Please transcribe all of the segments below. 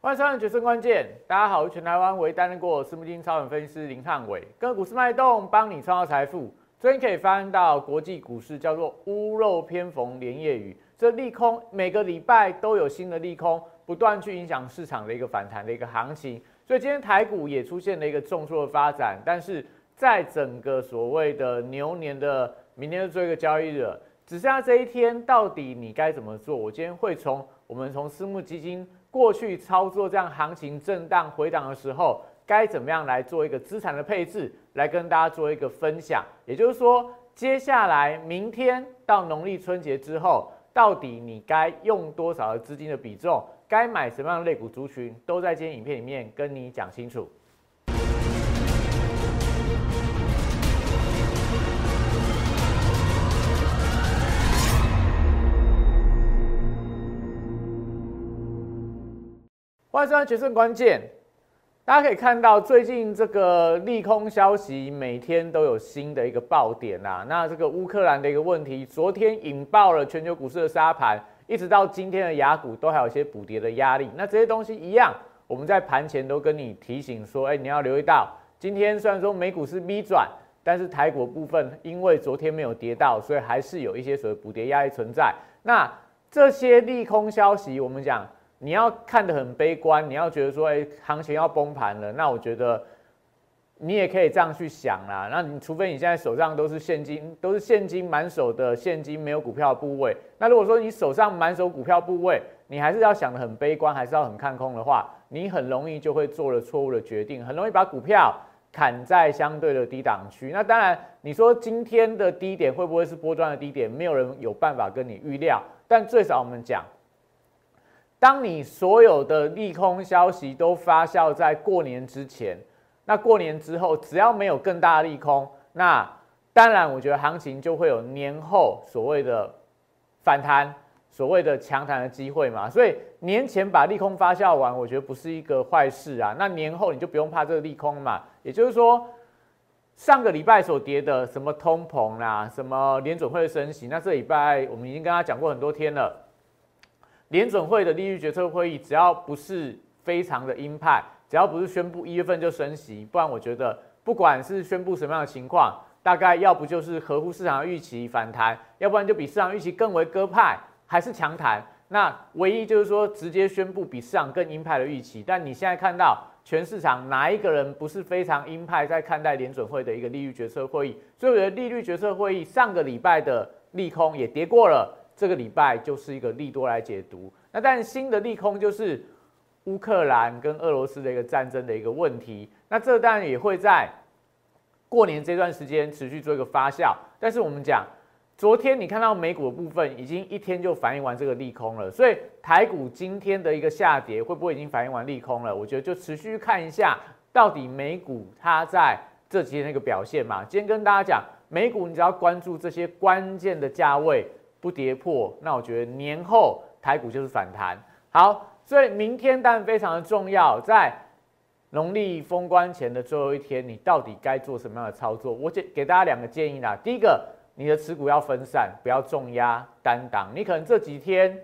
欢迎收看《决胜关键》，大家好，我是全台湾唯一担任过私募基金操盘分析师林汉伟，跟股市脉动，帮你创造财富。昨天可以翻到国际股市叫做屋漏偏逢连夜雨，这利空每个礼拜都有新的利空，不断去影响市场的一个反弹的一个行情。所以今天台股也出现了一个重挫的发展，但是在整个所谓的牛年的明天就做一个交易日了，只剩下这一天，到底你该怎么做？我今天会从我们私募基金过去操作这样行情震荡回档的时候，该怎么样来做一个资产的配置，来跟大家做一个分享。也就是说，接下来明天到农历春节之后，到底你该用多少的资金的比重，该买什么样的类股族群，都在今天影片里面跟你讲清楚。欢迎收看《决胜关键》，大家可以看到最近这个利空消息每天都有新的一个爆点啦。那这个乌克兰的一个问题，昨天引爆了全球股市的杀盘，一直到今天的雅股都还有一些补跌的压力。那这些东西一样，我们在盘前都跟你提醒说，你要留意到，今天虽然说美股是 V 转，但是台股部分因为昨天没有跌到，所以还是有一些所谓补跌压力存在。那这些利空消息，我们讲，你要看得很悲观，你要觉得说，行情要崩盘了，那我觉得你也可以这样去想啦。那你除非你现在手上都是现金，满手的现金，没有股票部位。那如果说你手上满手股票部位，你还是要想得很悲观，还是要很看空的话，你很容易就会做了错误的决定，很容易把股票砍在相对的低档区。那当然，你说今天的低点会不会是波段的低点？没有人有办法跟你预料，但最少我们讲，当你所有的利空消息都发酵在过年之前，那过年之后只要没有更大的利空，那当然我觉得行情就会有年后所谓的反弹、所谓的强弹的机会嘛。所以年前把利空发酵完，我觉得不是一个坏事啊。那年后你就不用怕这个利空嘛。也就是说，上个礼拜所跌的什么通膨啦、什么联准会的升息，那这礼拜我们已经跟他讲过很多天了。联准会的利率决策会议，只要不是非常的鹰派，只要不是宣布1月份就升息，不然我觉得不管是宣布什么样的情况，大概要不就是合乎市场的预期反弹，要不然就比市场预期更为鸽派，还是强弹。那唯一就是说直接宣布比市场更鹰派的预期。但你现在看到全市场哪一个人不是非常鹰派在看待联准会的一个利率决策会议？所以我觉得利率决策会议上个礼拜的利空也跌过了。这个礼拜就是一个利多来解读，那但新的利空就是乌克兰跟俄罗斯的一个战争的一个问题，那这当然也会在过年这段时间持续做一个发酵。但是我们讲，昨天你看到美股的部分已经一天就反映完这个利空了，所以台股今天的一个下跌会不会已经反映完利空了？我觉得就持续看一下到底美股它在这几天的一个表现嘛。今天跟大家讲，美股你只要关注这些关键的价位，不跌破，那我觉得年后台股就是反弹。好，所以明天当然非常的重要，在农历封关前的最后一天，你到底该做什么样的操作？我给大家2个建议啦。第一个，你的持股要分散，不要重压单档。你可能这几天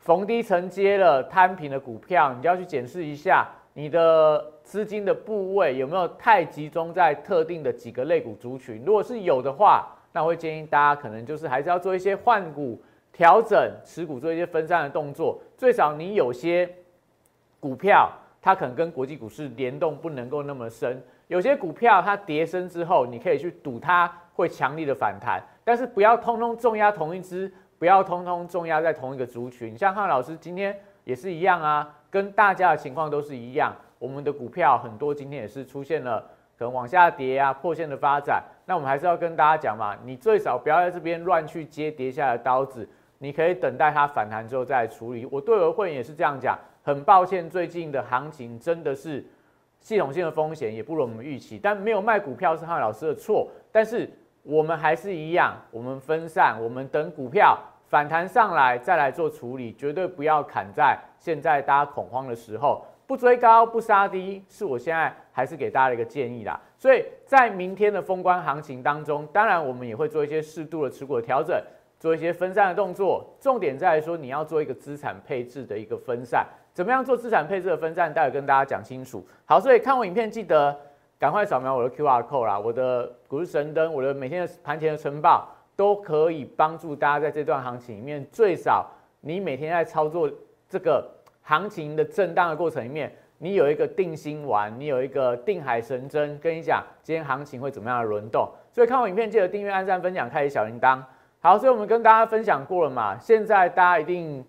逢低承接了摊平的股票，你就要去检视一下你的资金的部位有没有太集中在特定的几个类股族群。如果是有的话，那我会建议大家可能就是还是要做一些换股调整，持股做一些分散的动作。最少你有些股票它可能跟国际股市联动不能够那么深，有些股票它跌升之后，你可以去赌它会强力的反弹，但是不要通通重压同一支，不要通通重压在同一个族群。像汉老师今天也是一样啊，跟大家的情况都是一样，我们的股票很多今天也是出现了可能往下跌啊、破线的发展，那我们还是要跟大家讲嘛，你最少不要在这边乱去接跌下的刀子，你可以等待它反弹之后再处理。我对我的会员也是这样讲，很抱歉，最近的行情真的是系统性的风险也不如我们预期，但没有卖股票是汉老师的错，但是我们还是一样，我们分散，我们等股票反弹上来再来做处理，绝对不要砍在现在大家恐慌的时候。不追高不杀低，是我现在还是给大家的一个建议啦。所以在明天的封关行情当中，当然我们也会做一些适度的持股的调整，做一些分散的动作。重点在于说，你要做一个资产配置的一个分散，怎么样做资产配置的分散，待会跟大家讲清楚。好，所以看我影片记得赶快扫描我的 QR code 啦，我的股市神灯，我的每天的盘前的晨报都可以帮助大家在这段行情里面，最少你每天在操作这个行情的震荡的过程里面，你有一个定心丸，你有一个定海神针，跟你讲今天行情会怎么样的轮动。所以看我影片记得订阅、按赞、分享、开启小铃铛。好，所以我们跟大家分享过了嘛，现在大家一定。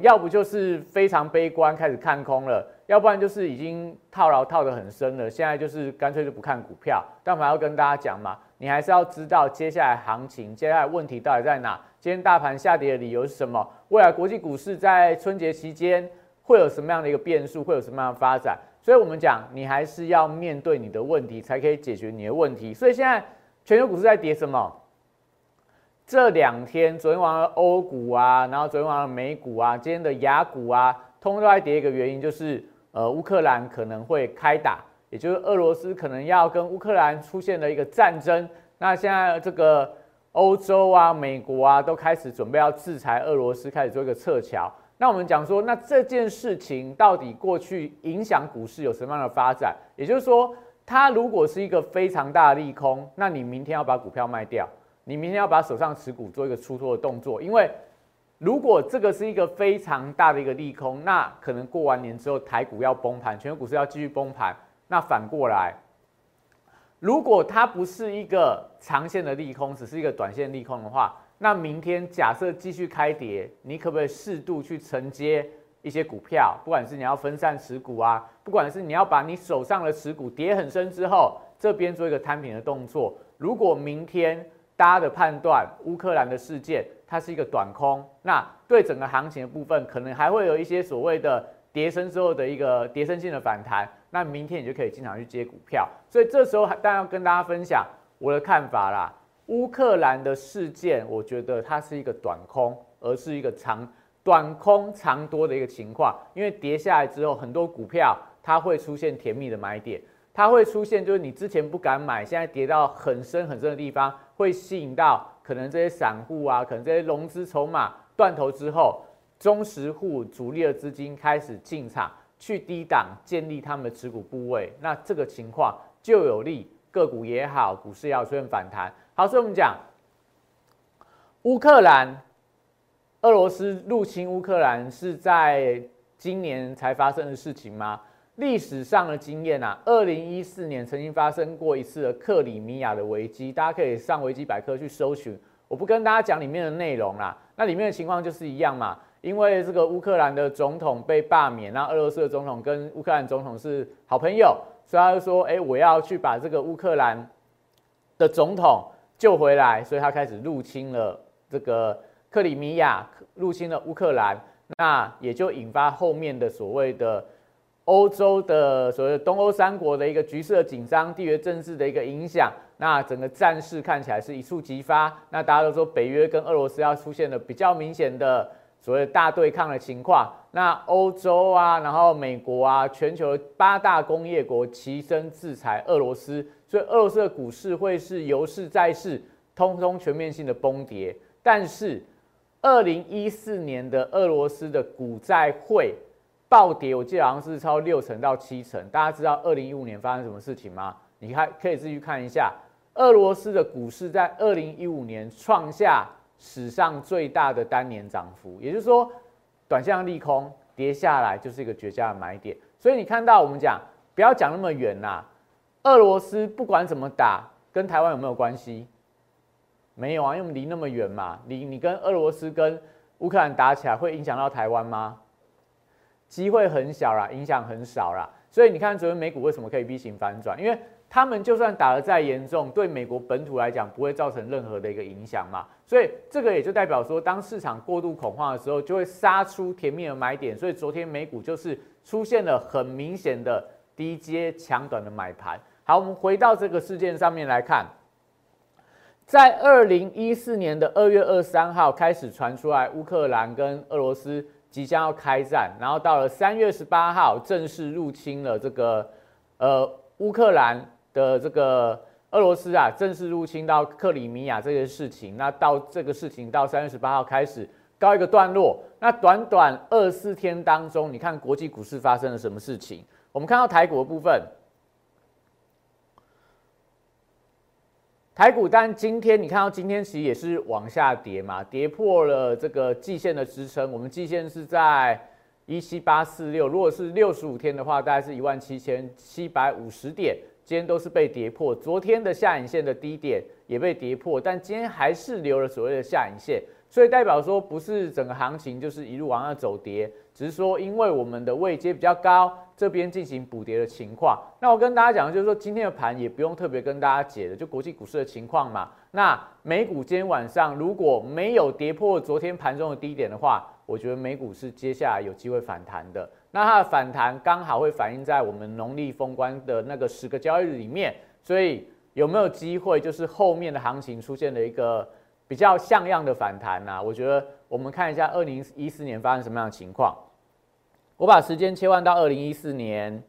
要不就是非常悲观，开始看空了；要不然就是已经套牢套得很深了。现在就是干脆就不看股票。但我还要跟大家讲嘛，你还是要知道接下来行情，接下来问题到底在哪？今天大盘下跌的理由是什么？未来国际股市在春节期间会有什么样的一个变数？会有什么样的发展？所以我们讲，你还是要面对你的问题，才可以解决你的问题。所以现在全球股市在跌什么？这两天，昨天晚上欧股啊，然后昨天晚上美股啊，今天的雅股啊，通通都在跌。一个原因就是，乌克兰可能会开打，也就是俄罗斯可能要跟乌克兰出现了一个战争。那现在这个欧洲啊、美国啊，都开始准备要制裁俄罗斯，开始做一个撤侨。那我们讲说，那这件事情到底过去影响股市有什么样的发展？也就是说，它如果是一个非常大的利空，那你明天要把股票卖掉。你明天要把手上持股做一个出脱的动作，因为如果这个是一个非常大的一个利空，那可能过完年之后台股要崩盘，全球股市要继续崩盘。那反过来，如果它不是一个长线的利空，只是一个短线利空的话，那明天假设继续开跌，你可不可以适度去承接一些股票？不管是你要分散持股啊，不管是你要把你手上的持股跌很深之后，这边做一个摊平的动作。如果明天大家的判断，乌克兰的事件它是一个短空，那对整个行情的部分，可能还会有一些所谓的跌升之后的一个跌升性的反弹。那明天你就可以经常去接股票，所以这时候当然要跟大家分享我的看法啦。乌克兰的事件，我觉得它是一个短空，而是一个短空长多的一个情况，因为跌下来之后，很多股票它会出现甜蜜的买点。它会出现，就是你之前不敢买，现在跌到很深很深的地方，会吸引到可能这些散户啊，可能这些融资筹码断头之后，中实户主力的资金开始进场，去低档建立他们的持股部位。那这个情况就有利个股也好，股市也好出现反弹。好，所以我们讲乌克兰，俄罗斯入侵乌克兰是在今年才发生的事情吗？历史上的经验啊，2014年曾经发生过一次的克里米亚的危机，大家可以上维基百科去搜寻。我不跟大家讲里面的内容啦，那里面的情况就是一样嘛，因为这个乌克兰的总统被罢免，那俄罗斯的总统跟乌克兰总统是好朋友，所以他就说，我要去把这个乌克兰的总统救回来，所以他开始入侵了这个克里米亚，入侵了乌克兰，那也就引发后面的所谓的。欧洲的所谓的东欧三国的一个局势的紧张，地缘政治的一个影响，那整个战事看起来是一触即发。那大家都说北约跟俄罗斯要出现了比较明显的所谓的大对抗的情况。那欧洲啊，然后美国啊，全球8大工业国齐声制裁俄罗斯，所以俄罗斯的股市会是油市、债市通通全面性的崩跌。但是2014年的俄罗斯的股债汇。暴跌，我记得好像是超6成到7成。大家知道2015年发生什么事情吗？你看，可以自己看一下，俄罗斯的股市在2015年创下史上最大的单年涨幅，也就是说，短线利空跌下来就是一个绝佳的买点。所以你看到我们讲，不要讲那么远啦，俄罗斯不管怎么打，跟台湾有没有关系？没有啊，因为我们离那么远嘛，你跟俄罗斯跟乌克兰打起来，会影响到台湾吗？机会很小啦，影响很少啦，所以你看昨天美股为什么可以 V 型反转？因为他们就算打得再严重，对美国本土来讲不会造成任何的一个影响嘛。所以这个也就代表说，当市场过度恐慌的时候，就会杀出甜蜜的买点。所以昨天美股就是出现了很明显的低阶强短的买盘。好，我们回到这个事件上面来看，在2014年的2月23号开始传出来乌克兰跟俄罗斯。即将要开战，然后到了3月18号正式入侵了这个乌克兰的这个俄罗斯啊，正式入侵到克里米亚这件事情。那到这个事情到3月18号开始，告一个段落。那短短24天当中，你看国际股市发生了什么事情？我们看到台股的部分，台股但今天你看到今天其实也是往下跌嘛，跌破了这个季线的支撑。我们季线是在17846，如果是65天的话，大概是17750点。今天都是被跌破，昨天的下影线的低点也被跌破，但今天还是留了所谓的下影线。所以代表说，不是整个行情就是一路往上走跌，只是说因为我们的位阶比较高，这边进行补跌的情况。那我跟大家讲，就是说今天的盘也不用特别跟大家解了，就国际股市的情况嘛。那美股今天晚上如果没有跌破昨天盘中的低点的话，我觉得美股是接下来有机会反弹的。那它的反弹刚好会反映在我们农历封关的那个10个交易日里面，所以有没有机会就是后面的行情出现了一个比较像样的反弹啊？我觉得我们看一下2014年发生什么样的情况。我把时间切换到2014年，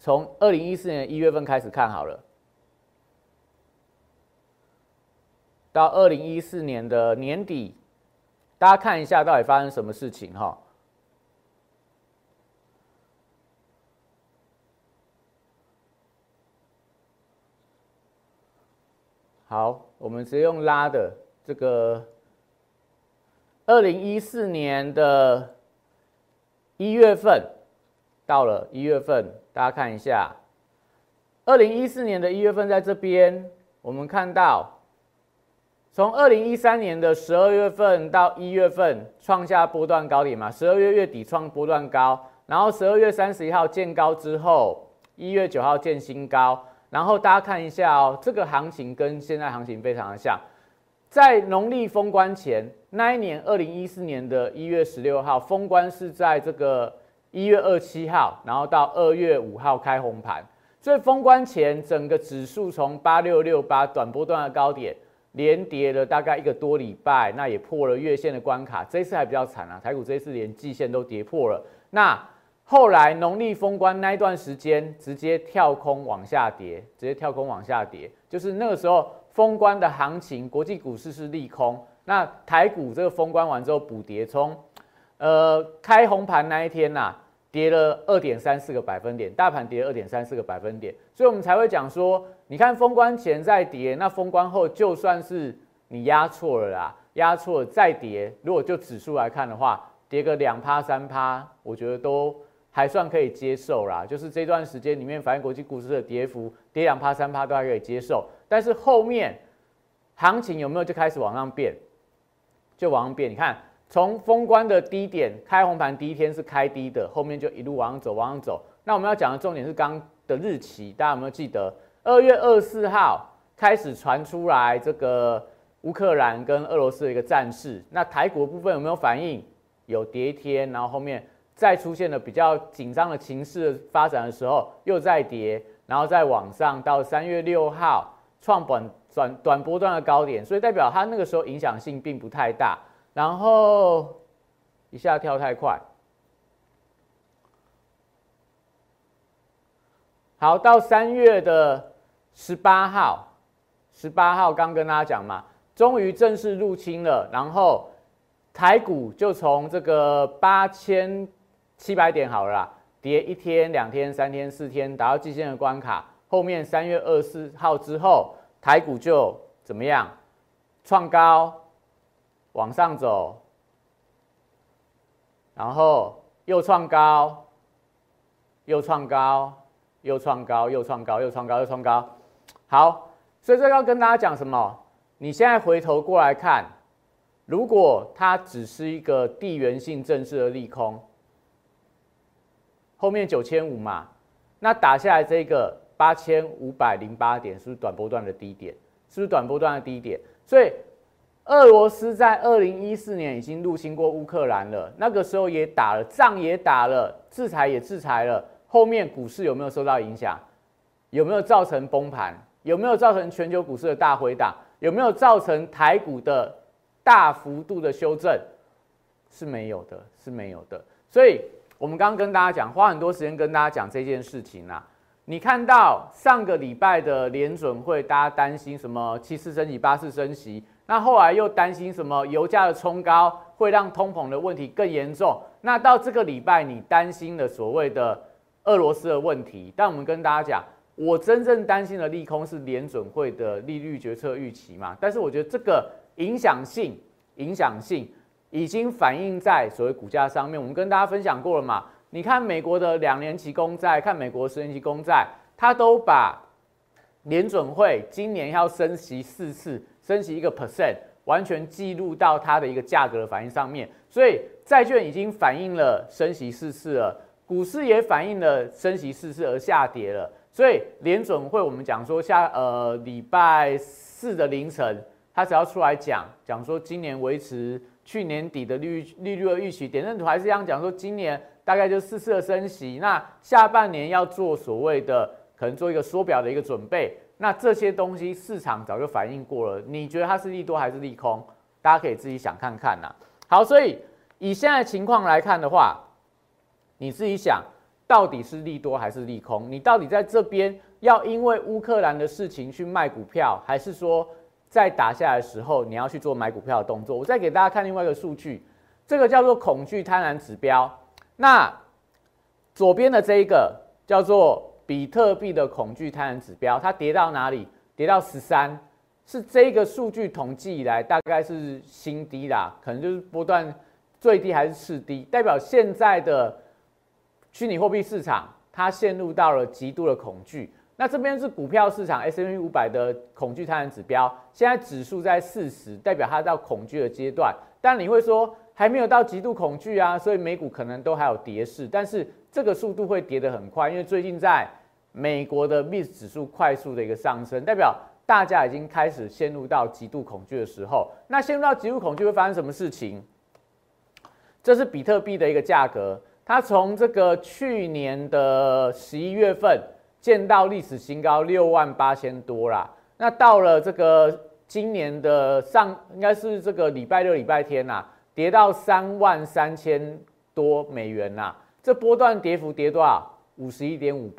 从2014年1月份开始看好了，到2014年的年底，大家看一下到底发生什么事情哈。好，我们直接用拉的这个2014年的1月份，到了1月份，大家看一下，2014年的1月份在这边，我们看到从2013年的12月份到1月份创下波段高点嘛，12月底创波段高，然后12月31号见高之后，1月9号见新高。然后大家看一下哦，这个行情跟现在行情非常的像，在农历封关前那一年，2014年的1月16号封关是在这个1月27号，然后到2月5号开红盘，所以封关前整个指数从8668短波段的高点连跌了大概1个多礼拜，那也破了月线的关卡，这一次还比较惨啊，台股这一次连季线都跌破了。那后来农历封关那一段时间直接跳空往下跌，就是那个时候封关的行情，国际股市是利空，那台股这个封关完之后补跌，从开红盘那一天啊，跌了 2.34 个百分点，大盘跌了 2.34 个百分点，所以我们才会讲说，你看封关前再跌，那封关后就算是你压错了啦，压错了再跌，如果就指数来看的话，跌个 2%、3%， 我觉得都还算可以接受啦，就是这段时间里面反映国际股市的跌幅，跌 2%、3% 都还可以接受，但是后面行情有没有就开始往上变，你看从封关的低点，开红盘第一天是开低的，后面就一路往上走，那我们要讲的重点是刚的日期，大家有没有记得？2月24号开始传出来这个乌克兰跟俄罗斯的一个战事，那台股部分有没有反应？有跌一天，然后后面再出现了比较紧张的情势发展的时候，又再跌，然后再往上到3月6号创短波段的高点，所以代表它那个时候影响性并不太大。然后一下跳太快，好，到3月的18号，刚跟大家讲嘛，终于正式入侵了，然后台股就从这个8700点好了啦，跌1天、2天、3天、4天，达到季线的关卡。后面3月24号之后，台股就怎么样？创高，往上走，然后又创高，又创高。好，所以这个要跟大家讲什么？你现在回头过来看。如果它只是一个地缘性政治的利空，后面9500嘛，那打下来这个8508点是不是短波段的低点？所以俄罗斯在2014年已经入侵过乌克兰了，那个时候也打了仗，也打了制裁，也制裁了。后面股市有没有受到影响？有没有造成崩盘？有没有造成全球股市的大回档？有没有造成台股的大幅度的修正？是没有的，所以我们刚刚跟大家讲，花很多时间跟大家讲这件事情啊。你看到上个礼拜的联准会，大家担心什么7次升息、8次升息，那后来又担心什么油价的冲高会让通膨的问题更严重。那到这个礼拜，你担心了所谓的俄罗斯的问题。但我们跟大家讲，我真正担心的利空是联准会的利率决策预期嘛。但是我觉得这个影响性已经反映在所谓股价上面。我们跟大家分享过了嘛。你看美国的2年期公债，看美国10年期公债，它都把联准会今年要升息4次，升息1%，完全记录到它的一个价格的反应上面。所以债券已经反映了升息4次了，股市也反映了升息4次而下跌了。所以联准会我们讲说礼拜四的凌晨，它只要出来讲说今年维持去年底的利率的预期，点阵图还是一样讲说今年大概就4次的升息，那下半年要做所谓的可能做一个缩表的一个准备，那这些东西市场早就反映过了。你觉得它是利多还是利空？大家可以自己想看看呐。好，所以以现在情况来看的话，你自己想到底是利多还是利空？你到底在这边要因为乌克兰的事情去卖股票，还是说在打下来的时候你要去做买股票的动作？我再给大家看另外一个数据，这个叫做恐惧贪婪指标。那左边的这一个叫做比特币的恐惧贪婪指标，它跌到哪里？跌到13，是这个数据统计以来大概是新低啦，可能就是波段最低还是次低，代表现在的虚拟货币市场它陷入到了极度的恐惧。那这边是股票市场 S&P 500的恐惧贪婪指标，现在指数在40，代表它到恐惧的阶段。但你会说还没有到极度恐惧啊，所以美股可能都还有跌势，但是这个速度会跌得很快，因为最近在美国的 VIX 指数快速的一个上升，代表大家已经开始陷入到极度恐惧的时候。那陷入到极度恐惧会发生什么事情？这是比特币的一个价格，它从这个去年的11月份见到历史新高68000多啦，那到了这个今年的应该是这个礼拜六礼拜天啦、啊，跌到33000多美元啦、啊，这波段跌幅跌多少？51.5%，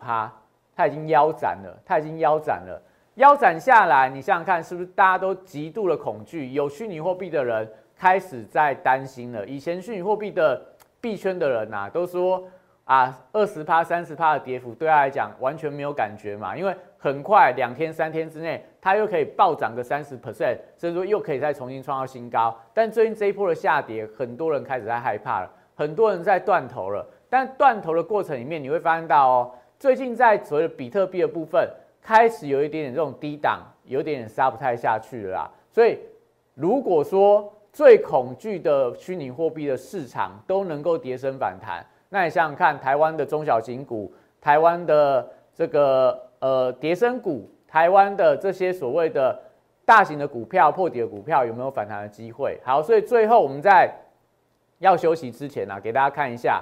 它已经腰斩了，腰斩下来，你想想看，是不是大家都极度的恐惧？有虚拟货币的人开始在担心了。以前虚拟货币的币圈的人啊，都说啊，20%、30%的跌幅对他来讲完全没有感觉嘛，因为很快2天3天之内，它又可以暴涨个 30%， 所以说又可以再重新创造新高。但最近这一波的下跌，很多人开始在害怕了，很多人在断头了。但断头的过程里面，你会发现到哦，最近在所谓的比特币的部分，开始有一点点这种低档，有点点杀不太下去了啦。所以如果说最恐惧的虚拟货币的市场都能够跌升反弹，那你想想看，台湾的中小型股，台湾的这个跌升股，台湾的这些所谓的大型的股票、破底的股票有没有反弹的机会？好，所以最后我们在要休息之前啊，给大家看一下，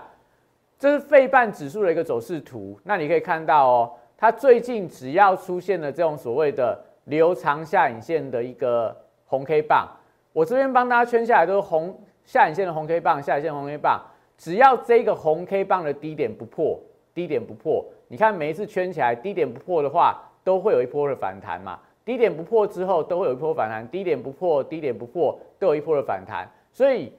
这是费半指数的一个走势图。那你可以看到哦，它最近只要出现了这种所谓的留长下影线的一个红 K 棒，我这边帮大家圈下来都是红下影线的红 K 棒，下影线的红 K 棒。只要这个红 K 棒的低点不破，你看每一次圈起来，低点不破的话，都会有一波的反弹嘛。低点不破之后，都会有一波反弹，都有一波的反弹。所以，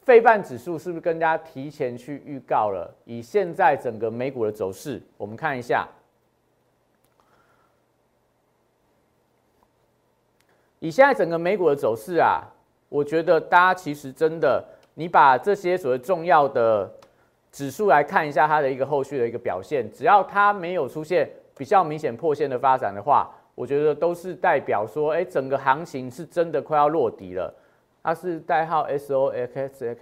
费半指数是不是跟大家提前去预告了？以现在整个美股的走势，我们看一下。以现在整个美股的走势啊，我觉得大家其实真的。你把这些所谓重要的指数来看一下它的一个后续的一个表现，只要它没有出现比较明显破线的发展的话，我觉得都是代表说，哎，整个行情是真的快要落底了。它是代号 SOXX，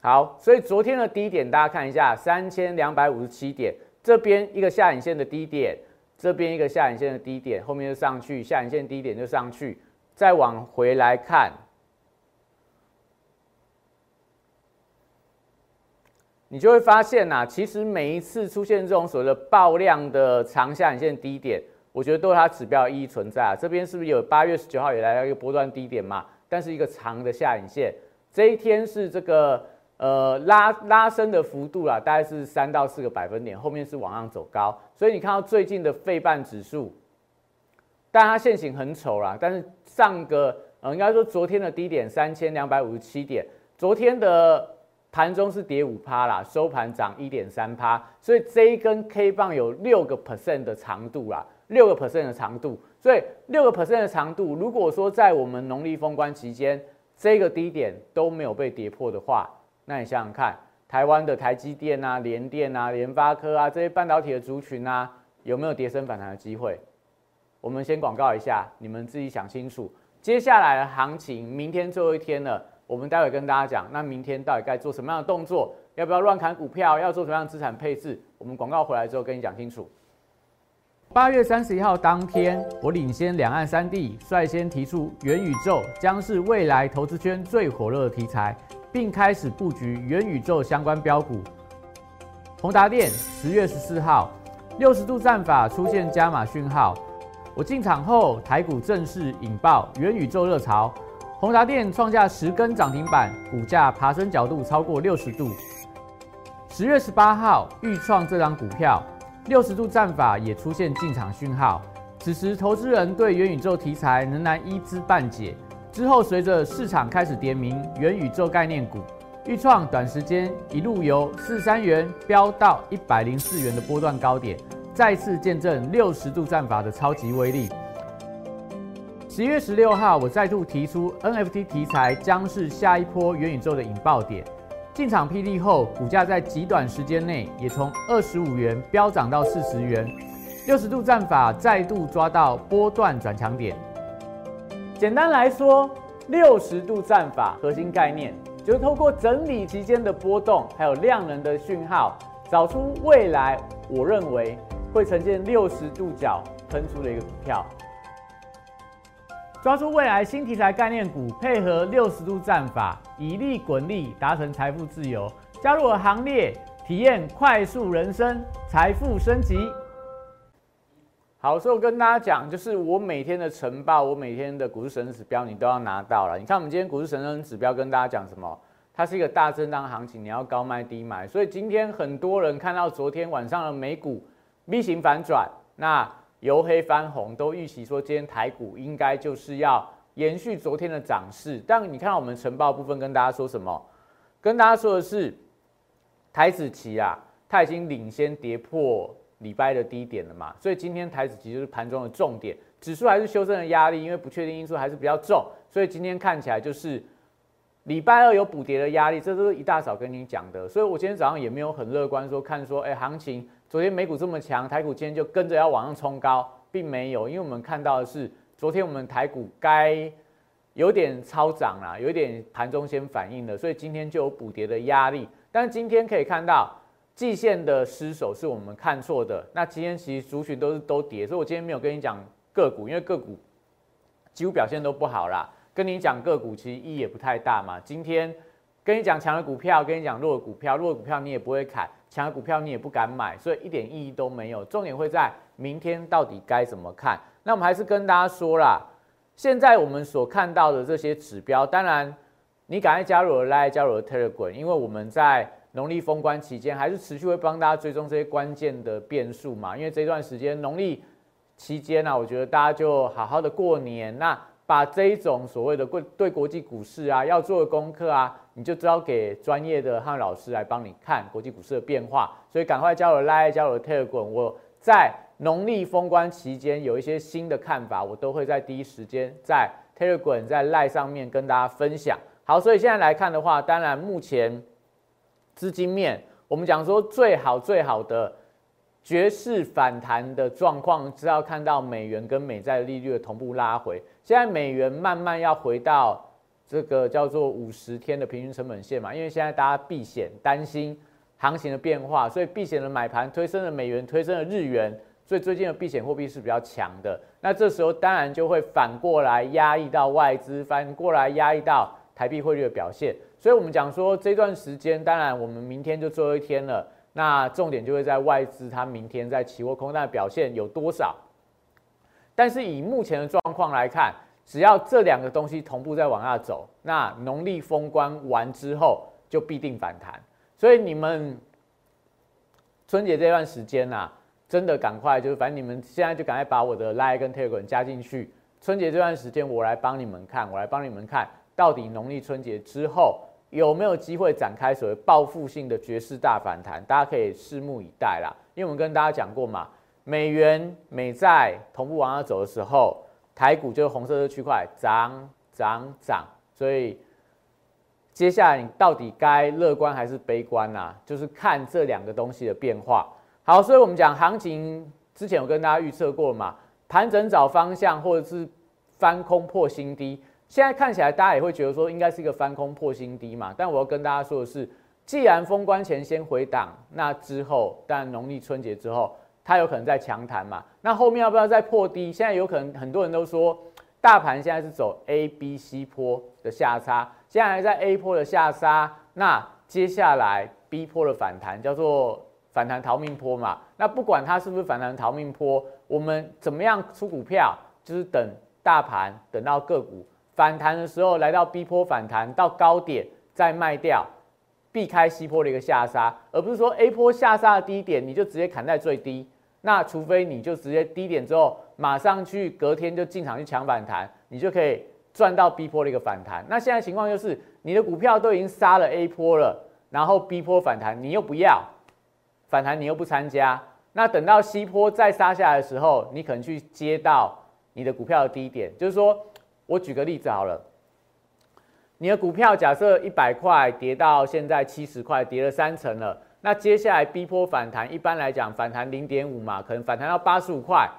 好，所以昨天的低点大家看一下，3257点，这边一个下影线的低点。这边一个下影线的低点，后面就上去，下影线低点就上去，再往回来看，你就会发现呐、啊，其实每一次出现这种所谓的爆量的长下影线低点，我觉得都有它指标意义存在啊。这边是不是有8月19号以来的一个波段低点嘛？但是一个长的下影线，这一天是这个拉升的幅度啦，大概是3到4个百分点，后面是往上走高，所以你看到最近的费半指数，但它线形很丑啦，但是上个应该说昨天的低点3257点，昨天的盘中是跌5%啦，收盘涨1.3%，所以这一根 K 棒有6% 的长度啦，6% 的长度，所以6% 的长度，如果说在我们农历封关期间这个低点都没有被跌破的话，那你想想看，台湾的台积电啊、联电啊、联发科啊这些半导体的族群啊，有没有跌升反弹的机会？我们先广告一下，你们自己想清楚。接下来的行情，明天最后一天了，我们待会跟大家讲，那明天到底该做什么样的动作？要不要乱砍股票？要做什么样的资产配置？我们广告回来之后跟你讲清楚。8月31号当天，我领先两岸三地，率先提出元宇宙将是未来投资圈最火热的题材，并开始布局元宇宙相关标股。宏达电10月14号，60度战法出现加码讯号，我进场后，台股正式引爆元宇宙热潮，宏达电创下10根涨停板，股价爬升角度超过60度。10月18号，预创这档股票。60度战法也出现进场讯号，此时投资人对元宇宙题材仍然一知半解。之后随着市场开始点名元宇宙概念股，预创短时间一路由43元飙到104元的波段高点，再次见证60度战法的超级威力。11月16号，我再度提出 NFT 题材将是下一波元宇宙的引爆点。进场霹雳后，股价在极短时间内也从25元飙涨到40元。60度战法再度抓到波段转强点。简单来说，60度战法核心概念就是透过整理期间的波动，还有量能的讯号，找出未来我认为会呈现60度角喷出的一个股票。抓住未来新题材概念股，配合60度战法，以利滚利，达成财富自由。加入我行列，体验快速人生，财富升级。好，所以我跟大家讲，就是我每天的晨报，我每天的股市神人指标，你都要拿到了。你看我们今天股市神人指标跟大家讲什么？它是一个大震荡行情，你要高卖低买。所以今天很多人看到昨天晚上的美股 V 型反转，那由黑翻红，都预期说今天台股应该就是要延续昨天的涨势。但你看到我们晨报部分跟大家说什么？跟大家说的是，台指期啊，它已经领先跌破礼拜的低点了嘛，所以今天台指期就是盘中的重点，指数还是修正的压力，因为不确定因素还是比较重，所以今天看起来就是礼拜二有补跌的压力，这都是一大早跟你讲的。所以我今天早上也没有很乐观说看说，行情。昨天美股这么强，台股今天就跟着要往上冲高，并没有，因为我们看到的是，昨天我们台股该有点超涨啦，有点盘中先反应了，所以今天就有补跌的压力。但是今天可以看到，季线的失守是我们看错的。那今天其实族群都跌，所以我今天没有跟你讲个股，因为个股几乎表现都不好啦。跟你讲个股其实意义也不太大嘛。今天跟你讲强的股票，跟你讲弱的股票，弱的股票你也不会砍。强的股票你也不敢买，所以一点意义都没有。重点会在明天到底该怎么看。那我们还是跟大家说啦，现在我们所看到的这些指标，当然你赶快加入我的 LINE， 加入我的 Telegram， 因为我们在农历封关期间还是持续会帮大家追踪这些关键的变数嘛。因为这段时间农历期间啊，我觉得大家就好好的过年，那把这一种所谓的对国际股市啊要做的功课啊，你就只好给专业的汉老师来帮你看国际股市的变化。所以赶快加入 LINE， 加入 Telegram， 我在农历封关期间有一些新的看法，我都会在第一时间在 Telegram 在 LINE 上面跟大家分享。好，所以现在来看的话，当然目前资金面我们讲说最好的绝世反弹的状况，只要看到美元跟美债利率的同步拉回。现在美元慢慢要回到这个叫做50天的平均成本线嘛，因为现在大家避险担心行情的变化，所以避险的买盘推升了美元，推升了日元，所以最近的避险货币是比较强的。那这时候当然就会反过来压抑到外资，反过来压抑到台币汇率的表现。所以我们讲说这段时间，当然我们明天就最后一天了。那重点就会在外资它明天在期货空单的表现有多少，但是以目前的状况来看，只要这两个东西同步在往下走，那农历封关完之后就必定反弹。所以你们春节这段时间啊，真的赶快就是，反正你们现在就赶快把我的 Line 跟 Telegram 加进去。春节这段时间，我来帮你们看到底农历春节之后有没有机会展开所谓报复性的绝世大反弹，大家可以拭目以待啦。因为我们跟大家讲过嘛，美元、美债同步往上走的时候，台股就是红色的区块涨，所以接下来你到底该乐观还是悲观啊？就是看这两个东西的变化。好，所以我们讲行情之前有跟大家预测过嘛，盘整找方向或者是翻空破新低，现在看起来大家也会觉得说应该是一个翻空破新低嘛，但我要跟大家说的是，既然封关前先回档，那之后但农历春节之后它有可能在强弹嘛，那后面要不要再破低？现在有可能很多人都说，大盘现在是走 A、B、C 波的下杀，现在还在 A 波的下杀，那接下来 B 波的反弹叫做反弹逃命波嘛。那不管它是不是反弹逃命波，我们怎么样出股票，就是等大盘等到个股反弹的时候，来到 B 波反弹到高点再卖掉。避开 C 波的一个下杀，而不是说 A 波下杀的低点你就直接砍在最低，那除非你就直接低点之后马上去隔天就进场去抢反弹，你就可以赚到 B 波的一个反弹。那现在情况就是你的股票都已经杀了 A 波了，然后 B 波反弹你又不要，反弹你又不参加，那等到 C 波再杀下来的时候，你可能去接到你的股票的低点。就是说我举个例子好了，你的股票假设100块跌到现在70块，跌了30%了，那接下来 B 波反弹，一般来讲反弹 0.5 嘛，可能反弹到85块，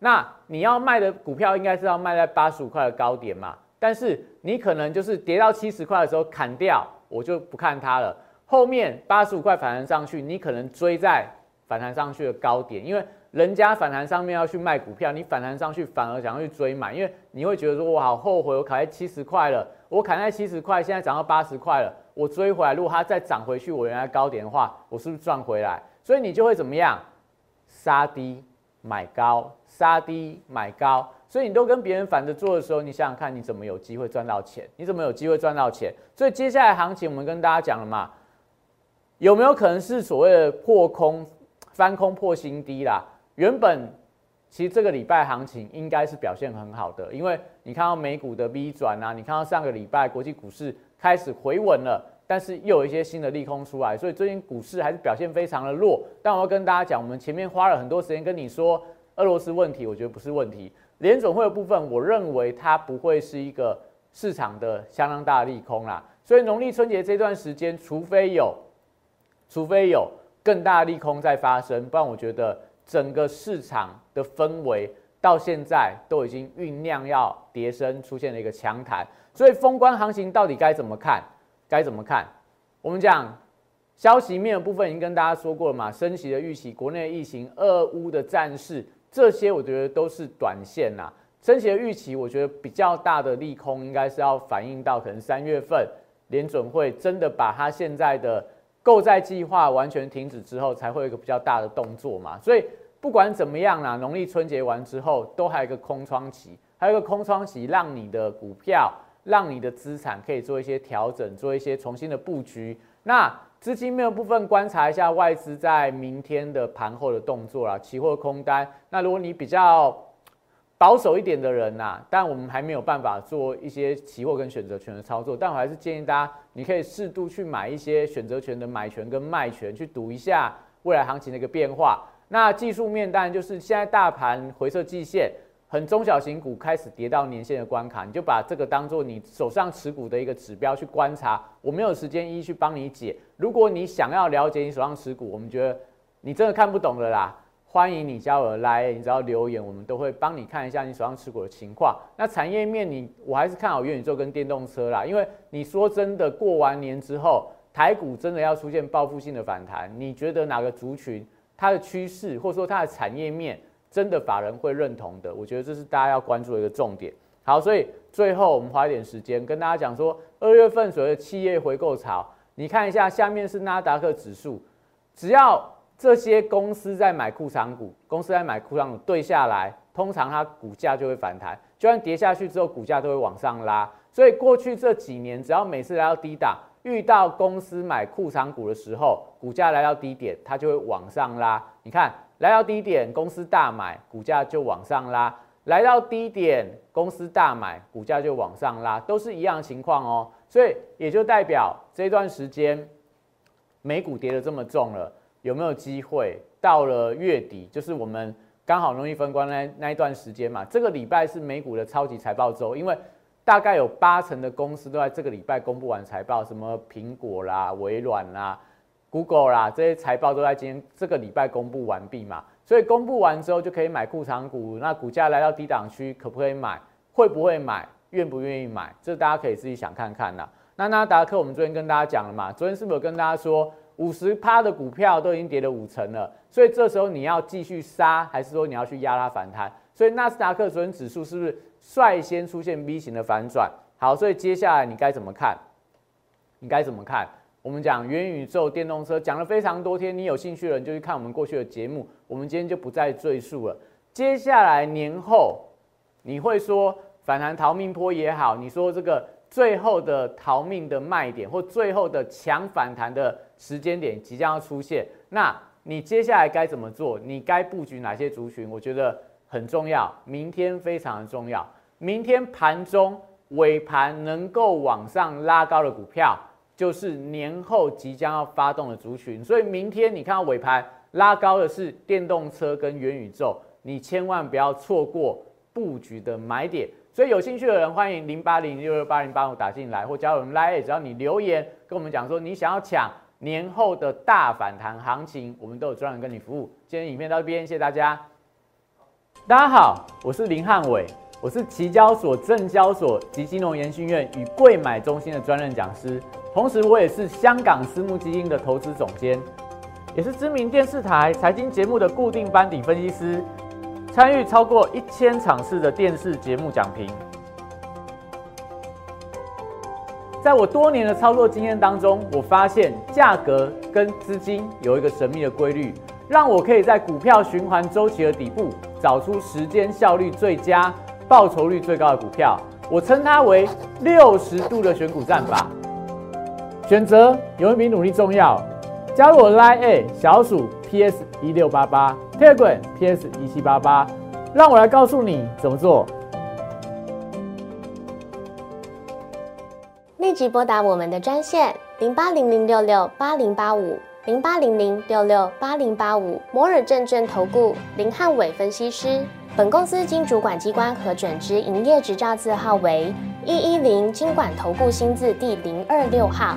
那你要卖的股票应该是要卖在85块的高点嘛，但是你可能就是跌到70块的时候砍掉，我就不看它了，后面85块反弹上去，你可能追在反弹上去的高点，因为人家反弹上面要去卖股票，你反弹上去反而想要去追买，因为你会觉得说我好后悔，我砍在70块了，我砍在70块现在涨到80块了，我追回来如果它再涨回去我原来高点的话，我是不是赚回来？所以你就会怎么样？杀低买高，杀低买高，所以你都跟别人反着做的时候，你想想看你怎么有机会赚到钱，你怎么有机会赚到钱？所以接下来行情我们跟大家讲了嘛，有没有可能是所谓的破空翻空破新低啦？原本其实这个礼拜行情应该是表现很好的，因为你看到美股的 V 转啊，你看到上个礼拜国际股市开始回稳了，但是又有一些新的利空出来，所以最近股市还是表现非常的弱。但我要跟大家讲，我们前面花了很多时间跟你说俄罗斯问题，我觉得不是问题，联准会的部分我认为它不会是一个市场的相当大的利空啦，所以农历春节这段时间除非有更大的利空在发生，不然我觉得整个市场的氛围到现在都已经酝酿要跌升，出现了一个强弹。所以封关行情到底该怎么看？我们讲消息面的部分已经跟大家说过了嘛，升息的预期、国内的疫情、俄乌的战事，这些我觉得都是短线啦。升息的预期，我觉得比较大的利空应该是要反映到可能3月份联准会真的把它现在的购债计划完全停止之后，才会有一个比较大的动作嘛。所以不管怎么样啦，农历春节完之后都还有一个空窗期，让你的股票、让你的资产可以做一些调整，做一些重新的布局。那资金面的部分，观察一下外资在明天的盘后的动作啦，期货空单。那如果你比较保守一点的人呐，但我们还没有办法做一些期货跟选择权的操作，但我还是建议大家，你可以适度去买一些选择权的买权跟卖权，去赌一下未来行情的一个变化。那技术面当然就是现在大盘回撤季线，很中小型股开始跌到年线的关卡，你就把这个当做你手上持股的一个指标去观察。我没有时间一一去帮你解，如果你想要了解你手上持股，我们觉得你真的看不懂了啦。欢迎你加我来，你只要留言，我们都会帮你看一下你手上持股的情况。那产业面我还是看好元宇宙跟电动车啦，因为你说真的，过完年之后，台股真的要出现报复性的反弹，你觉得哪个族群它的趋势，或者说它的产业面，真的法人会认同的？我觉得这是大家要关注的一个重点。好，所以最后我们花一点时间跟大家讲说，2月份所谓的企业回购潮，你看一下下面是纳斯达克指数，只要这些公司在买库藏股，对下来，通常它股价就会反弹，就算跌下去之后，股价都会往上拉。所以过去这几年，只要每次来到低档，遇到公司买库藏股的时候，股价来到低点，它就会往上拉。你看，来到低点，公司大买，股价就往上拉；来到低点，公司大买，股价就往上拉，都是一样的情况哦。所以也就代表这段时间，美股跌得这么重了。 有没有机会到了月底，就是我们刚好农历封关那一段时间嘛？这个礼拜是美股的超级财报周，因为大概有80%的公司都在这个礼拜公布完财报，什么苹果啦、微软啦、Google 啦这些财报都在今天这个礼拜公布完毕嘛。所以公布完之后就可以买库藏股，那股价来到低档区可不可以买？会不会买？愿不愿意买？这大家可以自己想看看啦。那纳斯达克我们昨天跟大家讲了嘛，昨天是不是有跟大家说？ 50% 的股票都已经跌了5成了，所以这时候你要继续杀，还是说你要去压它反弹？所以纳斯达克昨天指数是不是率先出现 V 型的反转？好，所以接下来你该怎么看？我们讲元宇宙、电动车讲了非常多天，你有兴趣的人就去看我们过去的节目，我们今天就不再赘述了。接下来年后你会说反弹逃命波也好，你说这个。 最后的逃命的卖点，或最后的强反弹的时间点即将要出现，那你接下来该怎么做？你该布局哪些族群？我觉得很重要，明天非常的重要。明天盘中尾盘能够往上拉高的股票，就是年后即将要发动的族群。所以明天你看到尾盘拉高的是电动车跟元宇宙，你千万不要错过布局的买点。 所以有兴趣的人，欢迎080668085打进来，或加入我们 LINE， 只要你留言跟我们讲说你想要抢年后的大反弹行情，我们都有专人跟你服务。今天影片到这边，谢谢大家。大家好，我是林汉伟，我是期交所、证交所及金融研训院与柜买中心的专任讲师，同时我也是香港私募基金的投资总监，也是知名电视台财经节目的固定班底分析师。 参与超过1000场次的电视节目讲评，在我多年的操作经验当中，我发现价格跟资金有一个神秘的规律，让我可以在股票循环周期的底部找出时间效率最佳、报酬率最高的股票。我称它为60度的选股战法。选择永远比努力重要。加入我 LINE@ 小鼠 PS1688。 Telegram PS1788，让我来告诉你怎么做。立即拨打我们的专线0800668085，0800668085。摩尔证券投顾林汉伟分析师。本公司经主管机关核准之营业执照字号为110金管投顾新字第026号。